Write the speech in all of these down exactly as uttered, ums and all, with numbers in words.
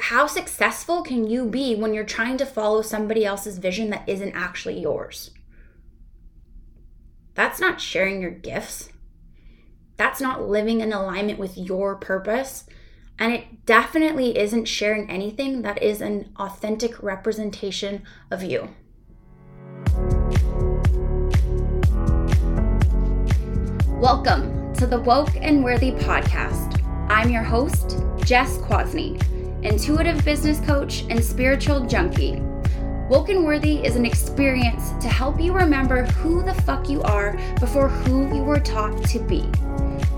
How successful can you be when you're trying to follow somebody else's vision that isn't actually yours? That's not sharing your gifts. That's not living in alignment with your purpose. And it definitely isn't sharing anything that is an authentic representation of you. Welcome to the Woke and Worthy podcast. I'm your host, Jess Kwasny, intuitive business coach and spiritual junkie. Woke and Worthy is an experience to help you remember who the fuck you are before who you were taught to be.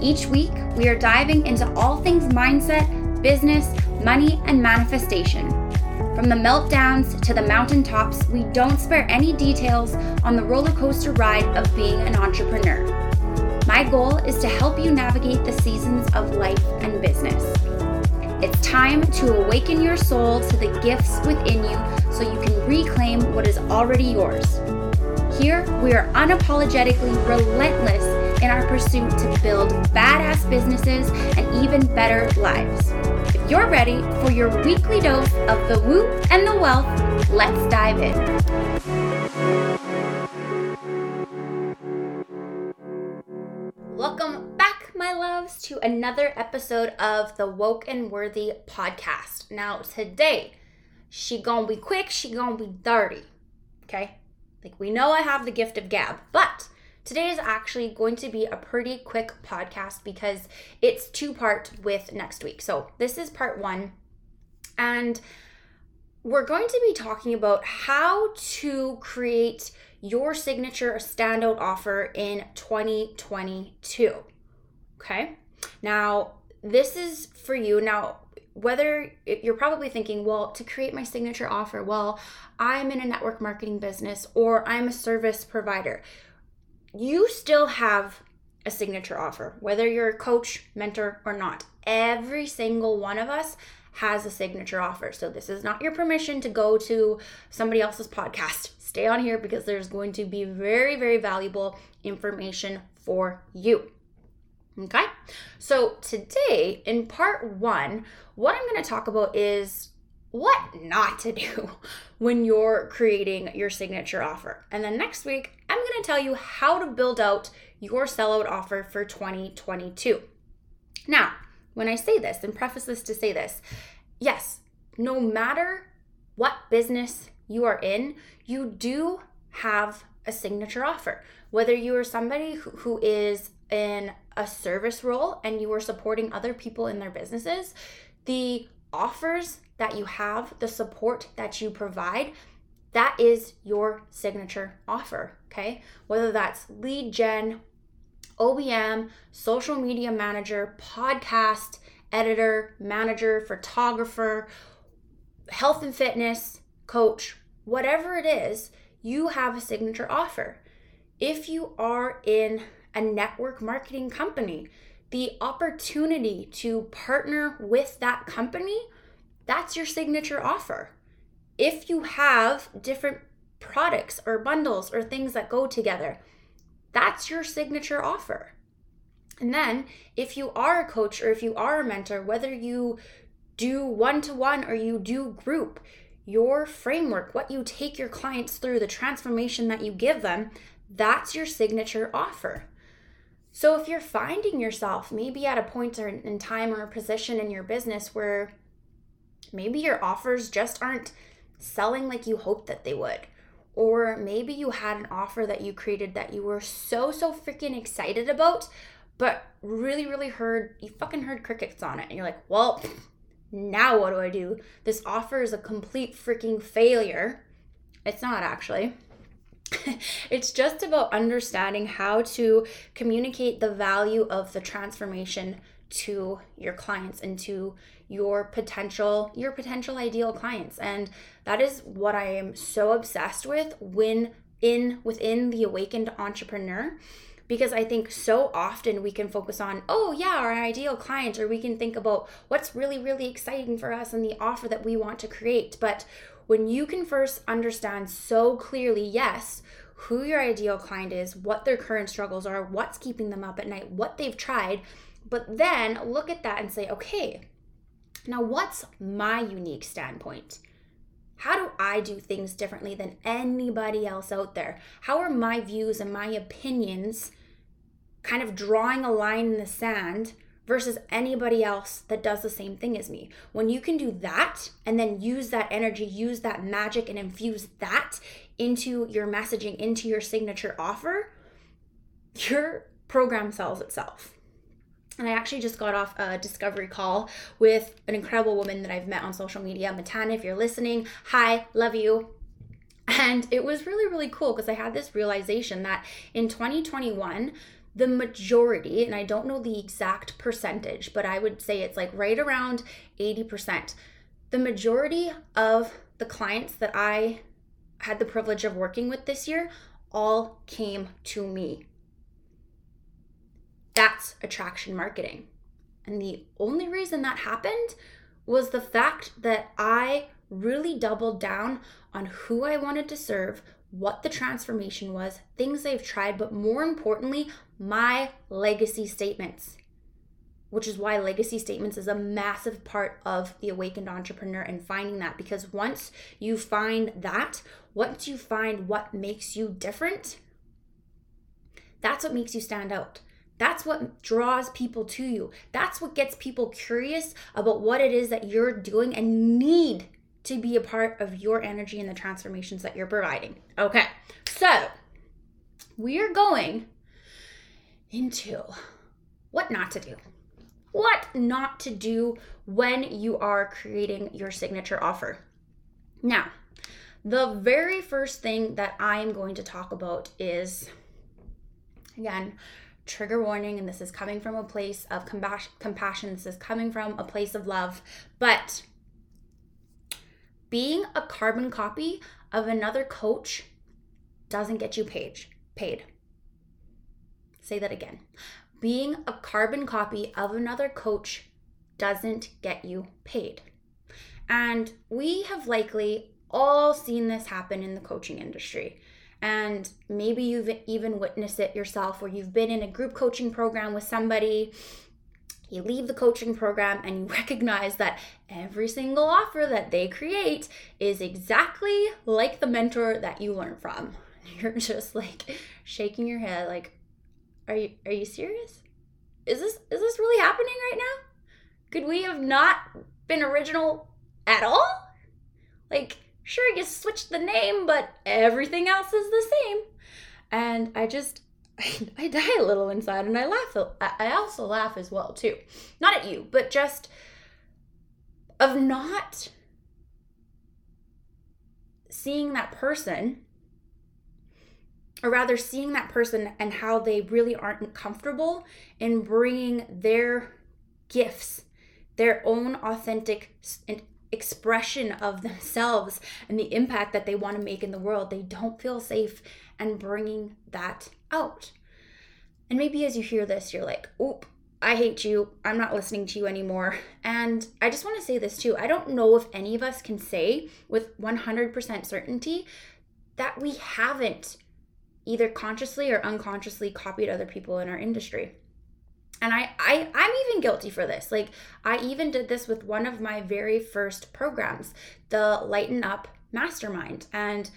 Each week, we are diving into all things mindset, business, money, and manifestation. From the meltdowns to the mountaintops, we don't spare any details on the roller coaster ride of being an entrepreneur. My goal is to help you navigate the seasons of life and business. It's time to awaken your soul to the gifts within you so you can reclaim what is already yours. Here, we are unapologetically relentless in our pursuit to build badass businesses and even better lives. If you're ready for your weekly dose of the woo and the wealth, let's dive in. Welcome back, my loves, to another episode of the Woke and Worthy podcast. Now, today, she gonna be quick, she gonna be dirty, okay? Like, we know I have the gift of gab, but today is actually going to be a pretty quick podcast because it's two part with next week. So this is part one, and we're going to be talking about how to create your signature or standout offer in twenty twenty-two, okay? Now, this is for you. Now, whether you're probably thinking, well, to create my signature offer, well, I'm in a network marketing business or I'm a service provider. You still have a signature offer, whether you're a coach, mentor, or not. Every single one of us has a signature offer. So this is not your permission to go to somebody else's podcast. Stay on here because there's going to be very, very valuable information for you. Okay? So today, in part one, what I'm going to talk about is what not to do when you're creating your signature offer. And then next week, I'm going to tell you how to build out your sellout offer for twenty twenty-two. Now, when I say this and preface this to say this, yes, no matter what business you are in, you do have a signature offer. Whether you are somebody who, who is in a service role and you are supporting other people in their businesses, the offers that you have, the support that you provide, that is your signature offer, okay? Whether that's lead gen, O B M, social media manager, podcast editor, manager, photographer, health and fitness coach, whatever it is, you have a signature offer. If you are in a network marketing company, the opportunity to partner with that company, that's your signature offer. If you have different products or bundles or things that go together, that's your signature offer. And then if you are a coach or if you are a mentor, whether you do one-to-one or you do group, your framework, what you take your clients through, the transformation that you give them, that's your signature offer. So if you're finding yourself maybe at a point or in time or a position in your business where maybe your offers just aren't selling like you hoped that they would, or maybe you had an offer that you created that you were so, so freaking excited about, but really, really heard, you fucking heard crickets on it. And you're like, well, now what do I do? This offer is a complete freaking failure. It's not actually. It's just about understanding how to communicate the value of the transformation to your clients and to your potential, your potential ideal clients. And that is what I am so obsessed with when in within the Awakened Entrepreneur, because I think so often we can focus on, oh yeah, our ideal client, or we can think about what's really, really exciting for us and the offer that we want to create. But when you can first understand so clearly, yes, who your ideal client is, what their current struggles are, what's keeping them up at night, what they've tried, but then look at that and say, okay, Now, what's my unique standpoint? How do I do things differently than anybody else out there? How are my views and my opinions kind of drawing a line in the sand versus anybody else that does the same thing as me? When you can do that and then use that energy, use that magic and infuse that into your messaging, into your signature offer, your program sells itself. And I actually just got off a discovery call with an incredible woman that I've met on social media, Matana, if you're listening. Hi, love you. And it was really, really cool because I had this realization that in twenty twenty-one, the majority, and I don't know the exact percentage, but I would say it's like right around eighty percent. The majority of the clients that I had the privilege of working with this year all came to me. That's attraction marketing. And the only reason that happened was the fact that I really doubled down on who I wanted to serve, what the transformation was, things they've tried, but more importantly, my legacy statements, which is why legacy statements is a massive part of the Awakened Entrepreneur and finding that, because once you find that, once you find what makes you different, that's what makes you stand out. That's what draws people to you. That's what gets people curious about what it is that you're doing and need to be a part of your energy and the transformations that you're providing. Okay, so we are going into what not to do. What not to do when you are creating your signature offer. Now, the very first thing that I am going to talk about is, again, trigger warning, and this is coming from a place of compassion. This is coming from a place of love, but being a carbon copy of another coach doesn't get you paid. Paid. Say that again. Being a carbon copy of another coach doesn't get you paid. And we have likely all seen this happen in the coaching industry. And maybe you've even witnessed it yourself where you've been in a group coaching program with somebody, you leave the coaching program and you recognize that every single offer that they create is exactly like the mentor that you learn from. You're just like shaking your head like, are you are you serious? Is this is this really happening right now? Could we have not been original at all? Like, sure, you switched the name, but everything else is the same. And I just, I, I die a little inside and I laugh. I also laugh as well too. Not at you, but just of not seeing that person, or rather seeing that person and how they really aren't comfortable in bringing their gifts, their own authentic and expression of themselves and the impact that they want to make in the world. They don't feel safe and bringing that out. And maybe as you hear this, you're like, oop, I hate you. I'm not listening to you anymore. And I just want to say this too. I don't know if any of us can say with one hundred percent certainty that we haven't either consciously or unconsciously copied other people in our industry. And I, I, I'm even guilty for this. Like, I even did this with one of my very first programs, the Lighten Up Mastermind. And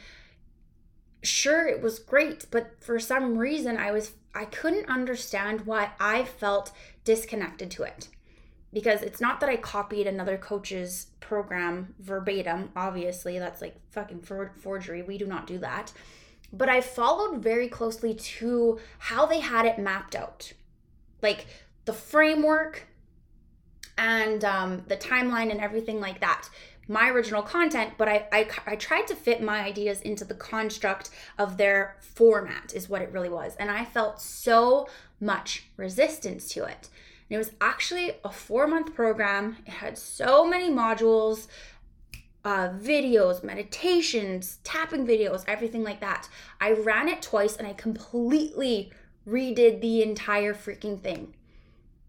sure, it was great, but for some reason I was, I couldn't understand why I felt disconnected to it. Because it's not that I copied another coach's program verbatim, obviously, that's like fucking for, forgery. We do not do that. But I followed very closely to how they had it mapped out. Like the framework and um, the timeline and everything like that. My original content, but I, I I tried to fit my ideas into the construct of their format is what it really was. And I felt so much resistance to it. And it was actually a four-month program. It had so many modules, uh, videos, meditations, tapping videos, everything like that. I ran it twice and I completely redid the entire freaking thing.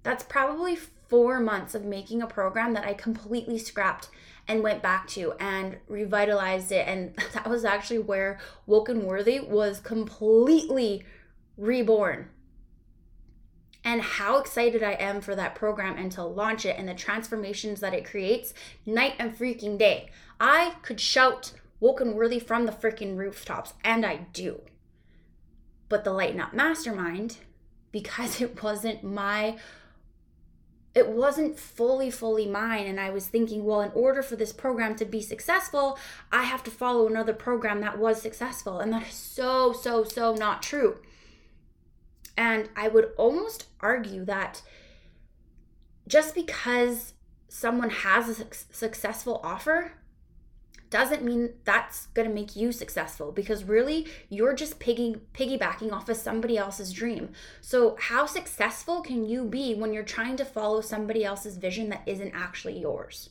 That's probably four months of making a program that I completely scrapped and went back to and revitalized it. And that was actually where Woke and Worthy was completely reborn. and how excited I am for that program and to launch it and the transformations that it creates night and freaking day. I could shout Woke and Worthy from the freaking rooftops, and I do. But the Lighten Up Mastermind, because it wasn't my, it wasn't fully, fully mine. And I was thinking, well, in order for this program to be successful, I have to follow another program that was successful. And that is so, so, so not true. And I would almost argue that just because someone has a su- successful offer doesn't mean that's going to make you successful, because really you're just piggy, piggybacking off of somebody else's dream. So how successful can you be when you're trying to follow somebody else's vision that isn't actually yours?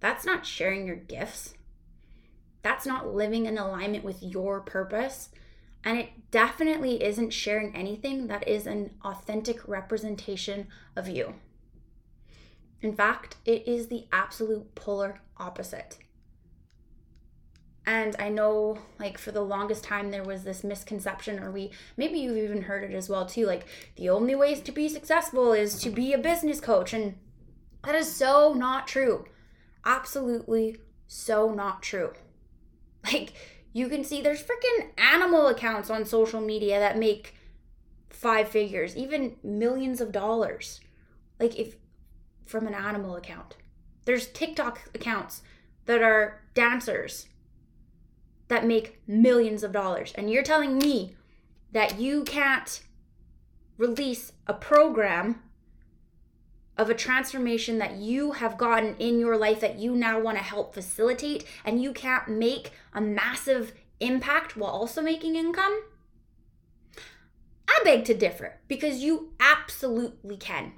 That's not sharing your gifts. That's not living in alignment with your purpose. And it definitely isn't sharing anything that is an authentic representation of you. In fact, it is the absolute polar opposite. And I know, like, for the longest time there was this misconception, or we, maybe you've even heard it as well too, like the only ways to be successful is to be a business coach. And that is so not true. Absolutely so not true. Like, you can see there's freaking animal accounts on social media that make five figures, even millions of dollars. Like, if from an animal account. There's TikTok accounts that are dancers that make millions of dollars. And you're telling me that you can't release a program of a transformation that you have gotten in your life that you now want to help facilitate, and you can't make a massive impact while also making income? I beg to differ, because you absolutely can.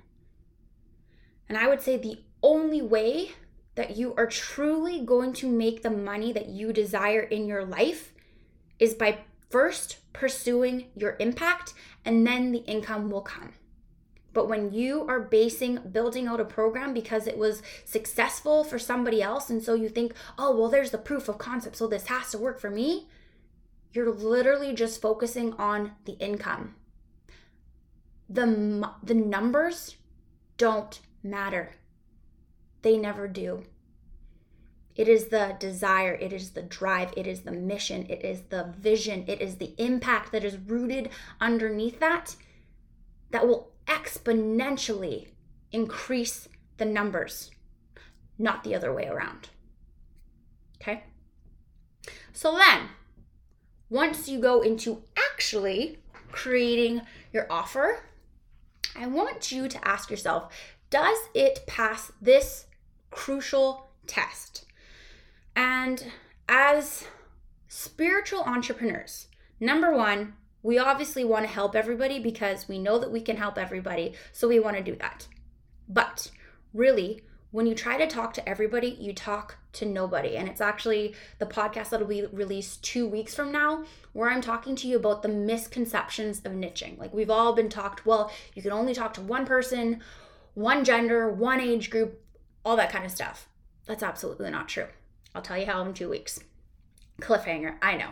And I would say the only way that you are truly going to make the money that you desire in your life is by first pursuing your impact, and then the income will come. But when you are basing, building out a program because it was successful for somebody else, and so you think, oh, well, there's the proof of concept, so this has to work for me, you're literally just focusing on the income. The, the numbers don't matter. They never do. It is the desire, it is the drive, it is the mission, it is the vision, it is the impact that is rooted underneath that that will exponentially increase the numbers, not the other way around. Okay? So then, once you go into actually creating your offer, I want you to ask yourself, does it pass this crucial test? And as spiritual entrepreneurs, number one, we obviously want to help everybody because we know that we can help everybody, so we want to do that. But really, when you try to talk to everybody, you talk to nobody. And it's actually the podcast that will be released two weeks from now, where I'm talking to you about the misconceptions of niching. Like, we've all been taught, well, you can only talk to one person, one gender, one age group, all that kind of stuff. That's absolutely not true. I'll tell you how in two weeks. Cliffhanger, I know.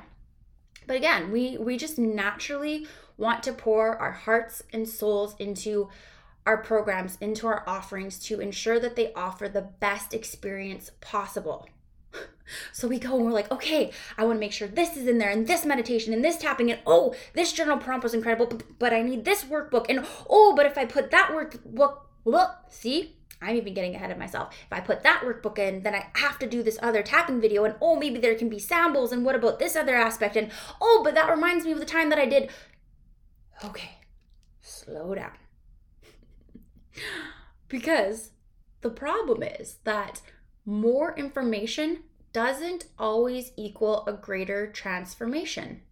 But again, we, we just naturally want to pour our hearts and souls into our programs, into our offerings, to ensure that they offer the best experience possible. So we go and we're like, okay, I want to make sure this is in there, and this meditation, and this tapping, and oh, this journal prompt was incredible, but, but I need this workbook, and oh, but if I put that workbook, look, see, I'm even getting ahead of myself. If I put that workbook in, then I have to do this other tapping video, and oh, maybe there can be samples, and what about this other aspect, and oh, but that reminds me of the time that I did. Okay, slow down. Because the problem is that more information doesn't always equal a greater transformation.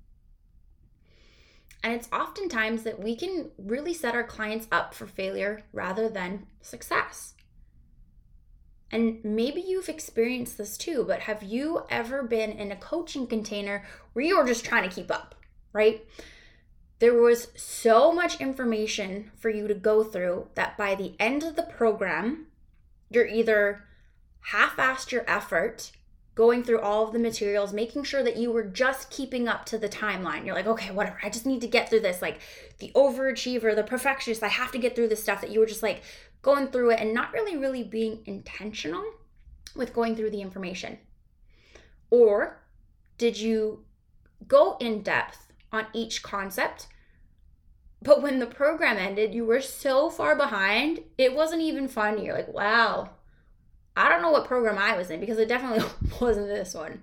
And it's oftentimes that we can really set our clients up for failure rather than success. And maybe you've experienced this too, but have you ever been in a coaching container where you were just trying to keep up, right? There was so much information for you to go through that by the end of the program, you're either half-assed your effort going through all of the materials, making sure that you were just keeping up to the timeline. You're like, okay, whatever, I just need to get through this. Like the overachiever, the perfectionist, I have to get through this stuff, that you were just like going through it and not really, really being intentional with going through the information. Or did you go in depth on each concept, but when the program ended, you were so far behind, it wasn't even fun. You're like, wow, I don't know what program I was in, because it definitely wasn't this one.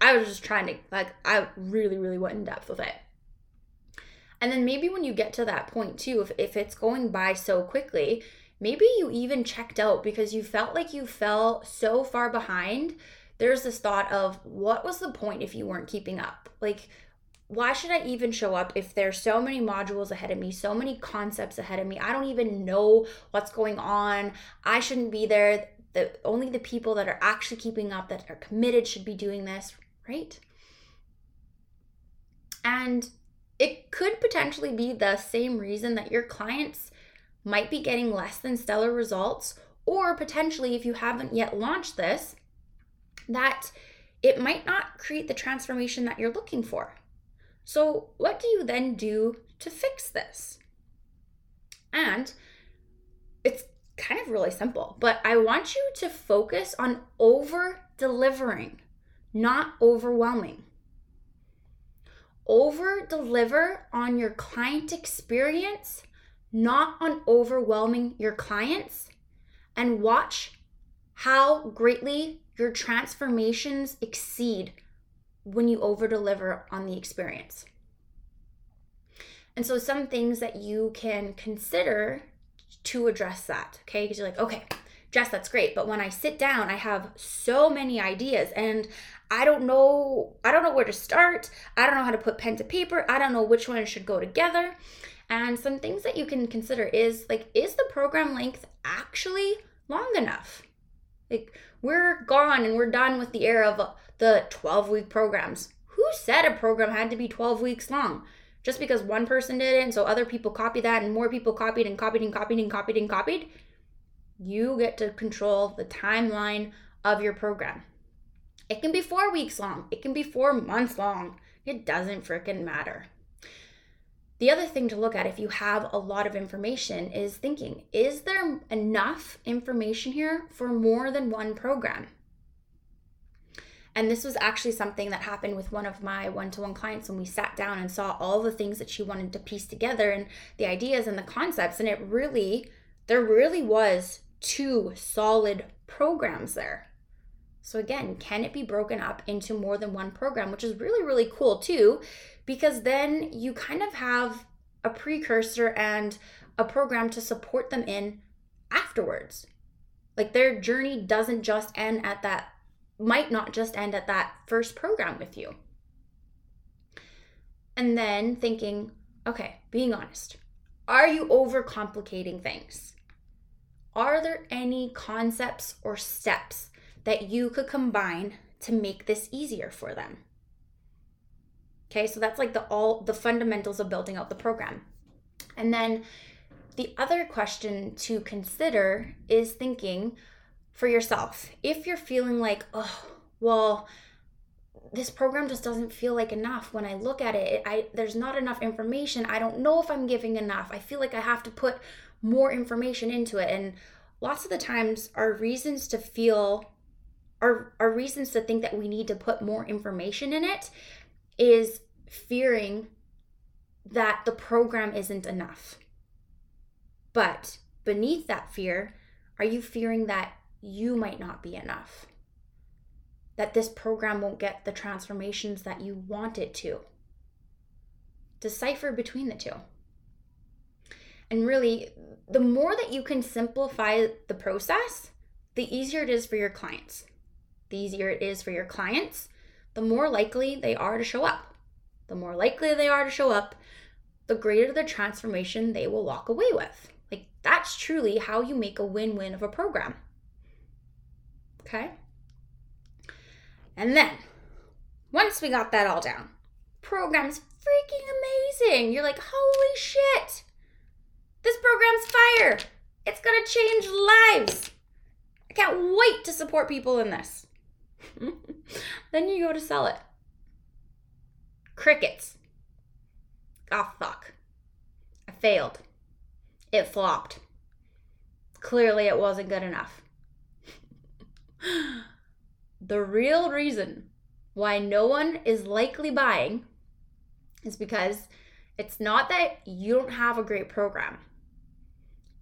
I was just trying to, like, I really, really went in depth with it. And then maybe when you get to that point too, if, if it's going by so quickly, maybe you even checked out because you felt like you fell so far behind. There's this thought of, what was the point if you weren't keeping up? Like, why should I even show up if there's so many modules ahead of me, so many concepts ahead of me? I don't even know what's going on. I shouldn't be there. The, only the people that are actually keeping up, that are committed, should be doing this, right? And it could potentially be the same reason that your clients might be getting less than stellar results, or potentially, if you haven't yet launched this, that it might not create the transformation that you're looking for. So what do you then do to fix this? And it's kind of really simple, but I want you to focus on over delivering, not overwhelming. Over deliver on your client experience, not on overwhelming your clients, and watch how greatly your transformations exceed when you over deliver on the experience. And so some things that you can consider to address that, okay? Because you're like, okay, Jess, that's great, but when I sit down, I have so many ideas and I don't know, I don't know where to start. I don't know how to put pen to paper. I don't know which one should go together. And some things that you can consider is, like, is the program length actually long enough? Like, we're gone and we're done with the era of the twelve-week programs. Who said a program had to be twelve weeks long? Just because one person did it and so other people copied that and more people copied and copied and copied and copied and copied, you get to control the timeline of your program. It can be four weeks long. It can be four months long. It doesn't freaking matter. The other thing to look at if you have a lot of information is thinking, is there enough information here for more than one program? And this was actually something that happened with one of my one-to-one clients when we sat down and saw all the things that she wanted to piece together and the ideas and the concepts. And it really, there really was two solid programs there. So again, can it be broken up into more than one program, which is really, really cool too, because then you kind of have a precursor and a program to support them in afterwards. Like, their journey doesn't just end at that might not just end at that first program with you. And then thinking, okay, being honest, are you overcomplicating things? Are there any concepts or steps that you could combine to make this easier for them? Okay, so that's like the all the fundamentals of building out the program. And then the other question to consider is thinking, for yourself, if you're feeling like, oh, well, this program just doesn't feel like enough when I look at it, I there's not enough information, I don't know if I'm giving enough, I feel like I have to put more information into it. And lots of the times our reasons to feel, our, our reasons to think that we need to put more information in it is fearing that the program isn't enough. But beneath that fear, are you fearing that you might not be enough, that this program won't get the transformations that you want it to? Decipher between the two. And really, the more that you can simplify the process, the easier it is for your clients. The easier it is for your clients, the more likely they are to show up. The more likely they are to show up, the greater the transformation they will walk away with. Like, that's truly how you make a win-win of a program. Okay. And then once we got that all down, program's freaking amazing. You're like, holy shit, this program's fire. It's going to change lives. I can't wait to support people in this. Then you go to sell it. Crickets. Oh, fuck. I failed. It flopped. Clearly it wasn't good enough. The real reason why no one is likely buying is because it's not that you don't have a great program.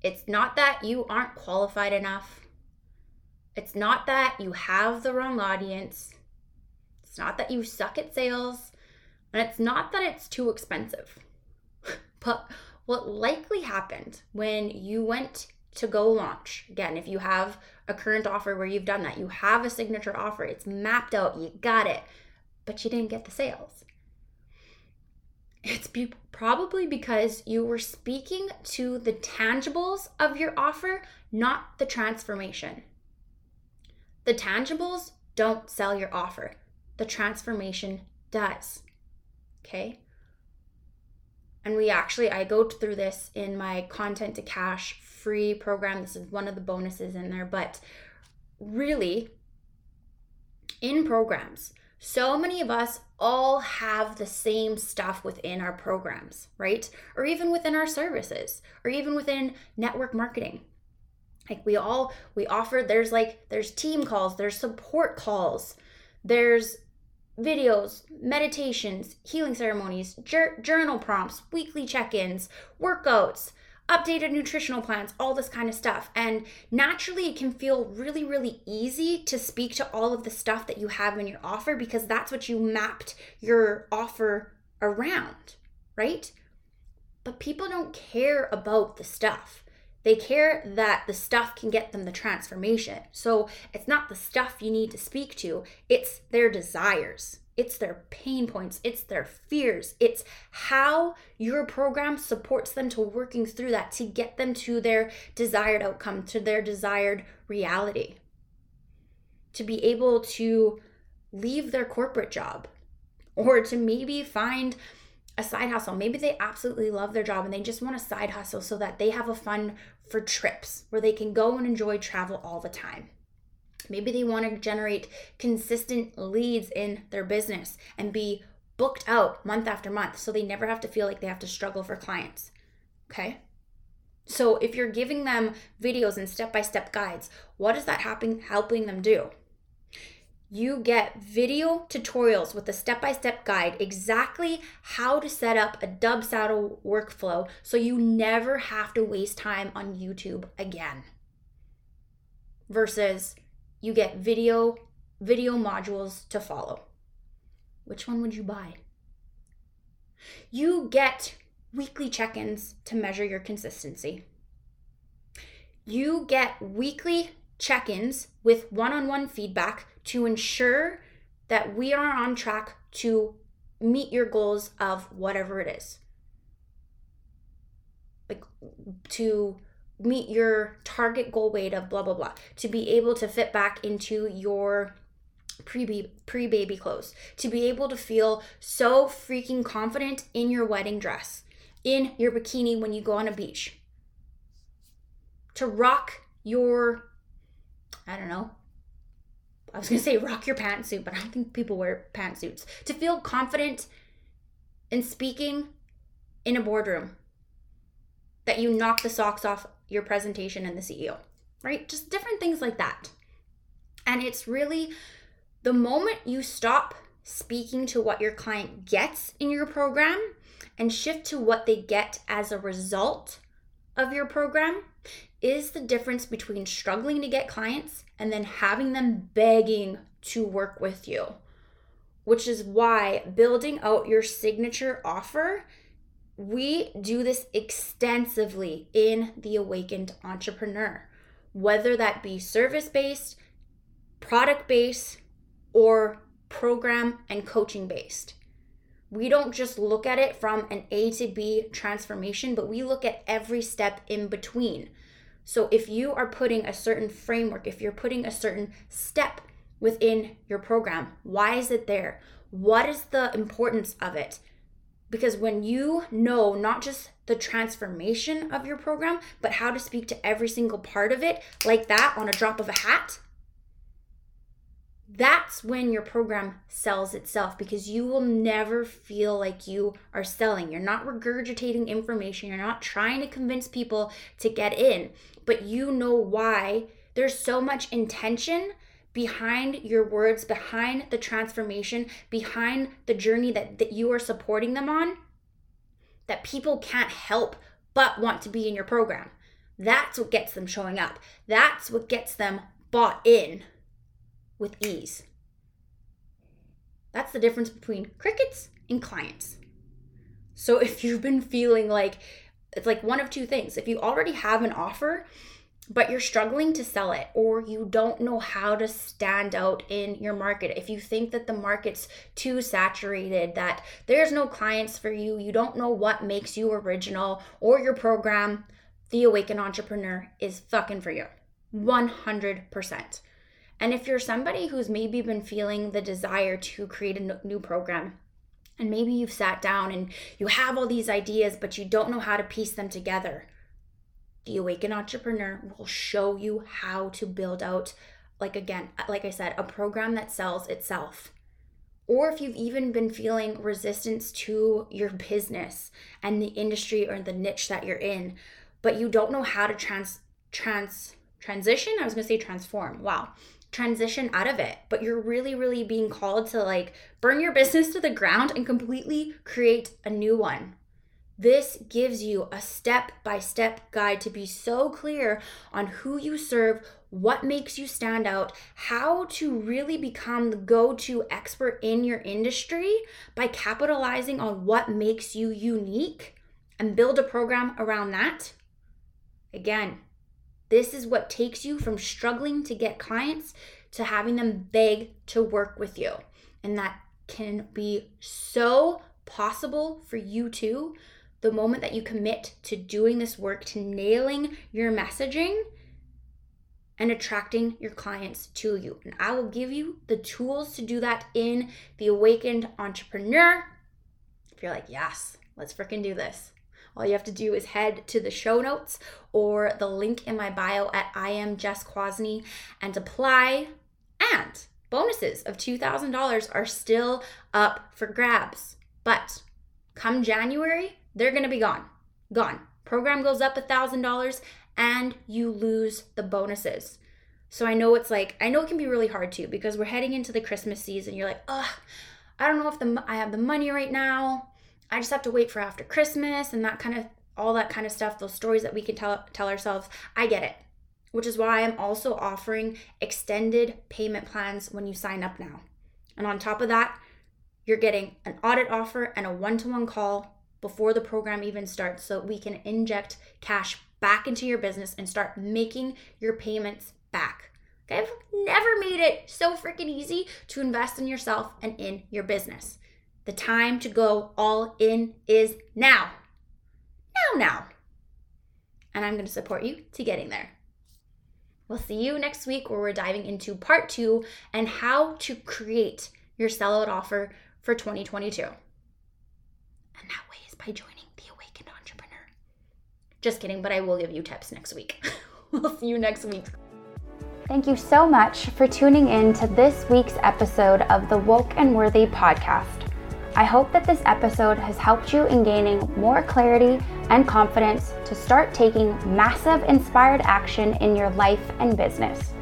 It's not that you aren't qualified enough. It's not that you have the wrong audience. It's not that you suck at sales. And it's not that it's too expensive. But what likely happened when you went to go launch, again, if you have a current offer where you've done that, you have a signature offer, it's mapped out, you got it, but you didn't get the sales. It's be- probably because you were speaking to the tangibles of your offer, not the transformation. The tangibles don't sell your offer. The transformation does. Okay? And we actually, I go through this in my Content to Cash free program. This is one of the bonuses in there, but really, in programs, so many of us all have the same stuff within our programs, right? Or even within our services, or even within network marketing. Like we all, we offer, there's like, there's team calls, there's support calls, there's videos, meditations, healing ceremonies, jur- journal prompts, weekly check-ins, workouts, updated nutritional plans, all this kind of stuff. And naturally, it can feel really, really easy to speak to all of the stuff that you have in your offer because that's what you mapped your offer around, right? But people don't care about the stuff. They care that the stuff can get them the transformation. So it's not the stuff you need to speak to. It's their desires. It's their pain points. It's their fears. It's how your program supports them to working through that to get them to their desired outcome, to their desired reality, to be able to leave their corporate job or to maybe find a side hustle. Maybe they absolutely love their job and they just want a side hustle so that they have a fund for trips where they can go and enjoy travel all the time. Maybe they want to generate consistent leads in their business and be booked out month after month so they never have to feel like they have to struggle for clients. Okay? So if you're giving them videos and step-by-step guides, what is that helping them do? You get video tutorials with a step-by-step guide exactly how to set up a dub saddle workflow so you never have to waste time on YouTube again. Versus you get video video modules to follow. Which one would you buy? You get weekly check-ins to measure your consistency. You get weekly check-ins with one-on-one feedback to ensure that we are on track to meet your goals of whatever it is. Like to meet your target goal weight of blah, blah, blah, to be able to fit back into your pre-baby, pre-baby clothes, to be able to feel so freaking confident in your wedding dress, in your bikini when you go on a beach, to rock your, I don't know, I was going to say rock your pantsuit, but I don't think people wear pantsuits. To feel confident in speaking in a boardroom, that you knock the socks off your presentation and the C E O, right? Just different things like that. And it's really the moment you stop speaking to what your client gets in your program and shift to what they get as a result of your program is the difference between struggling to get clients and then having them begging to work with you, which is why building out your signature offer, we do this extensively in the Awakened Entrepreneur, whether that be service-based, product-based, or program and coaching-based. We don't just look at it from an A to B transformation, but we look at every step in between. So if you are putting a certain framework, if you're putting a certain step within your program, why is it there? What is the importance of it? Because when you know not just the transformation of your program, but how to speak to every single part of it like that on a drop of a hat, that's when your program sells itself, because you will never feel like you are selling. You're not regurgitating information. You're not trying to convince people to get in, but you know why. There's so much intention behind your words, behind the transformation, behind the journey that, that you are supporting them on, that people can't help but want to be in your program. That's what gets them showing up. That's what gets them bought in with ease. That's the difference between crickets and clients. So if you've been feeling like, it's like one of two things. If you already have an offer, but you're struggling to sell it, or you don't know how to stand out in your market. If you think that the market's too saturated, that there's no clients for you, you don't know what makes you original or your program, the Awakened Entrepreneur is fucking for you. one hundred percent. And if you're somebody who's maybe been feeling the desire to create a new program, and maybe you've sat down and you have all these ideas, but you don't know how to piece them together, the Awakened Entrepreneur will show you how to build out, like again, like I said, a program that sells itself. Or if you've even been feeling resistance to your business and the industry or the niche that you're in, but you don't know how to trans trans transition, I was gonna say transform, wow. transition out of it, but you're really, really being called to like burn your business to the ground and completely create a new one. This gives you a step-by-step guide to be so clear on who you serve, what makes you stand out, how to really become the go-to expert in your industry by capitalizing on what makes you unique and build a program around that. Again, this is what takes you from struggling to get clients to having them beg to work with you. And that can be so possible for you too. The moment that you commit to doing this work, to nailing your messaging and attracting your clients to you. And I will give you the tools to do that in the Awakened Entrepreneur. If you're like, yes, let's freaking do this. All you have to do is head to the show notes or the link in my bio at I am Jess Kwasny and apply. And bonuses of two thousand dollars are still up for grabs. But come January, they're going to be gone. Gone. Program goes up one thousand dollars and you lose the bonuses. So I know it's like, I know it can be really hard too, because we're heading into the Christmas season. You're like, ugh, I don't know if the I have the money right now. I just have to wait for after Christmas and that kind of, all that kind of stuff, those stories that we can tell tell ourselves. I get it, which is why I'm also offering extended payment plans when you sign up now. And on top of that, you're getting an audit offer and a one-to-one call before the program even starts, so we can inject cash back into your business and start making your payments back. Okay, I've never made it so freaking easy to invest in yourself and in your business. The time to go all in is now. Now, now. And I'm going to support you to getting there. We'll see you next week, where we're diving into part two and how to create your sellout offer for twenty twenty-two. And that way is by joining the Awakened Entrepreneur. Just kidding, but I will give you tips next week. We'll see you next week. Thank you so much for tuning in to this week's episode of the Woke and Worthy podcast. I hope that this episode has helped you in gaining more clarity and confidence to start taking massive inspired action in your life and business.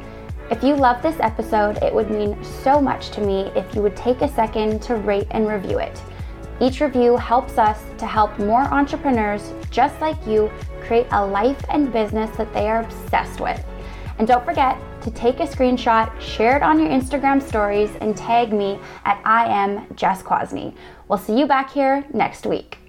If you love this episode, it would mean so much to me if you would take a second to rate and review it. Each review helps us to help more entrepreneurs just like you create a life and business that they are obsessed with. And don't forget to take a screenshot, share it on your Instagram stories, and tag me at I am Jess Kwasny. We'll see you back here next week.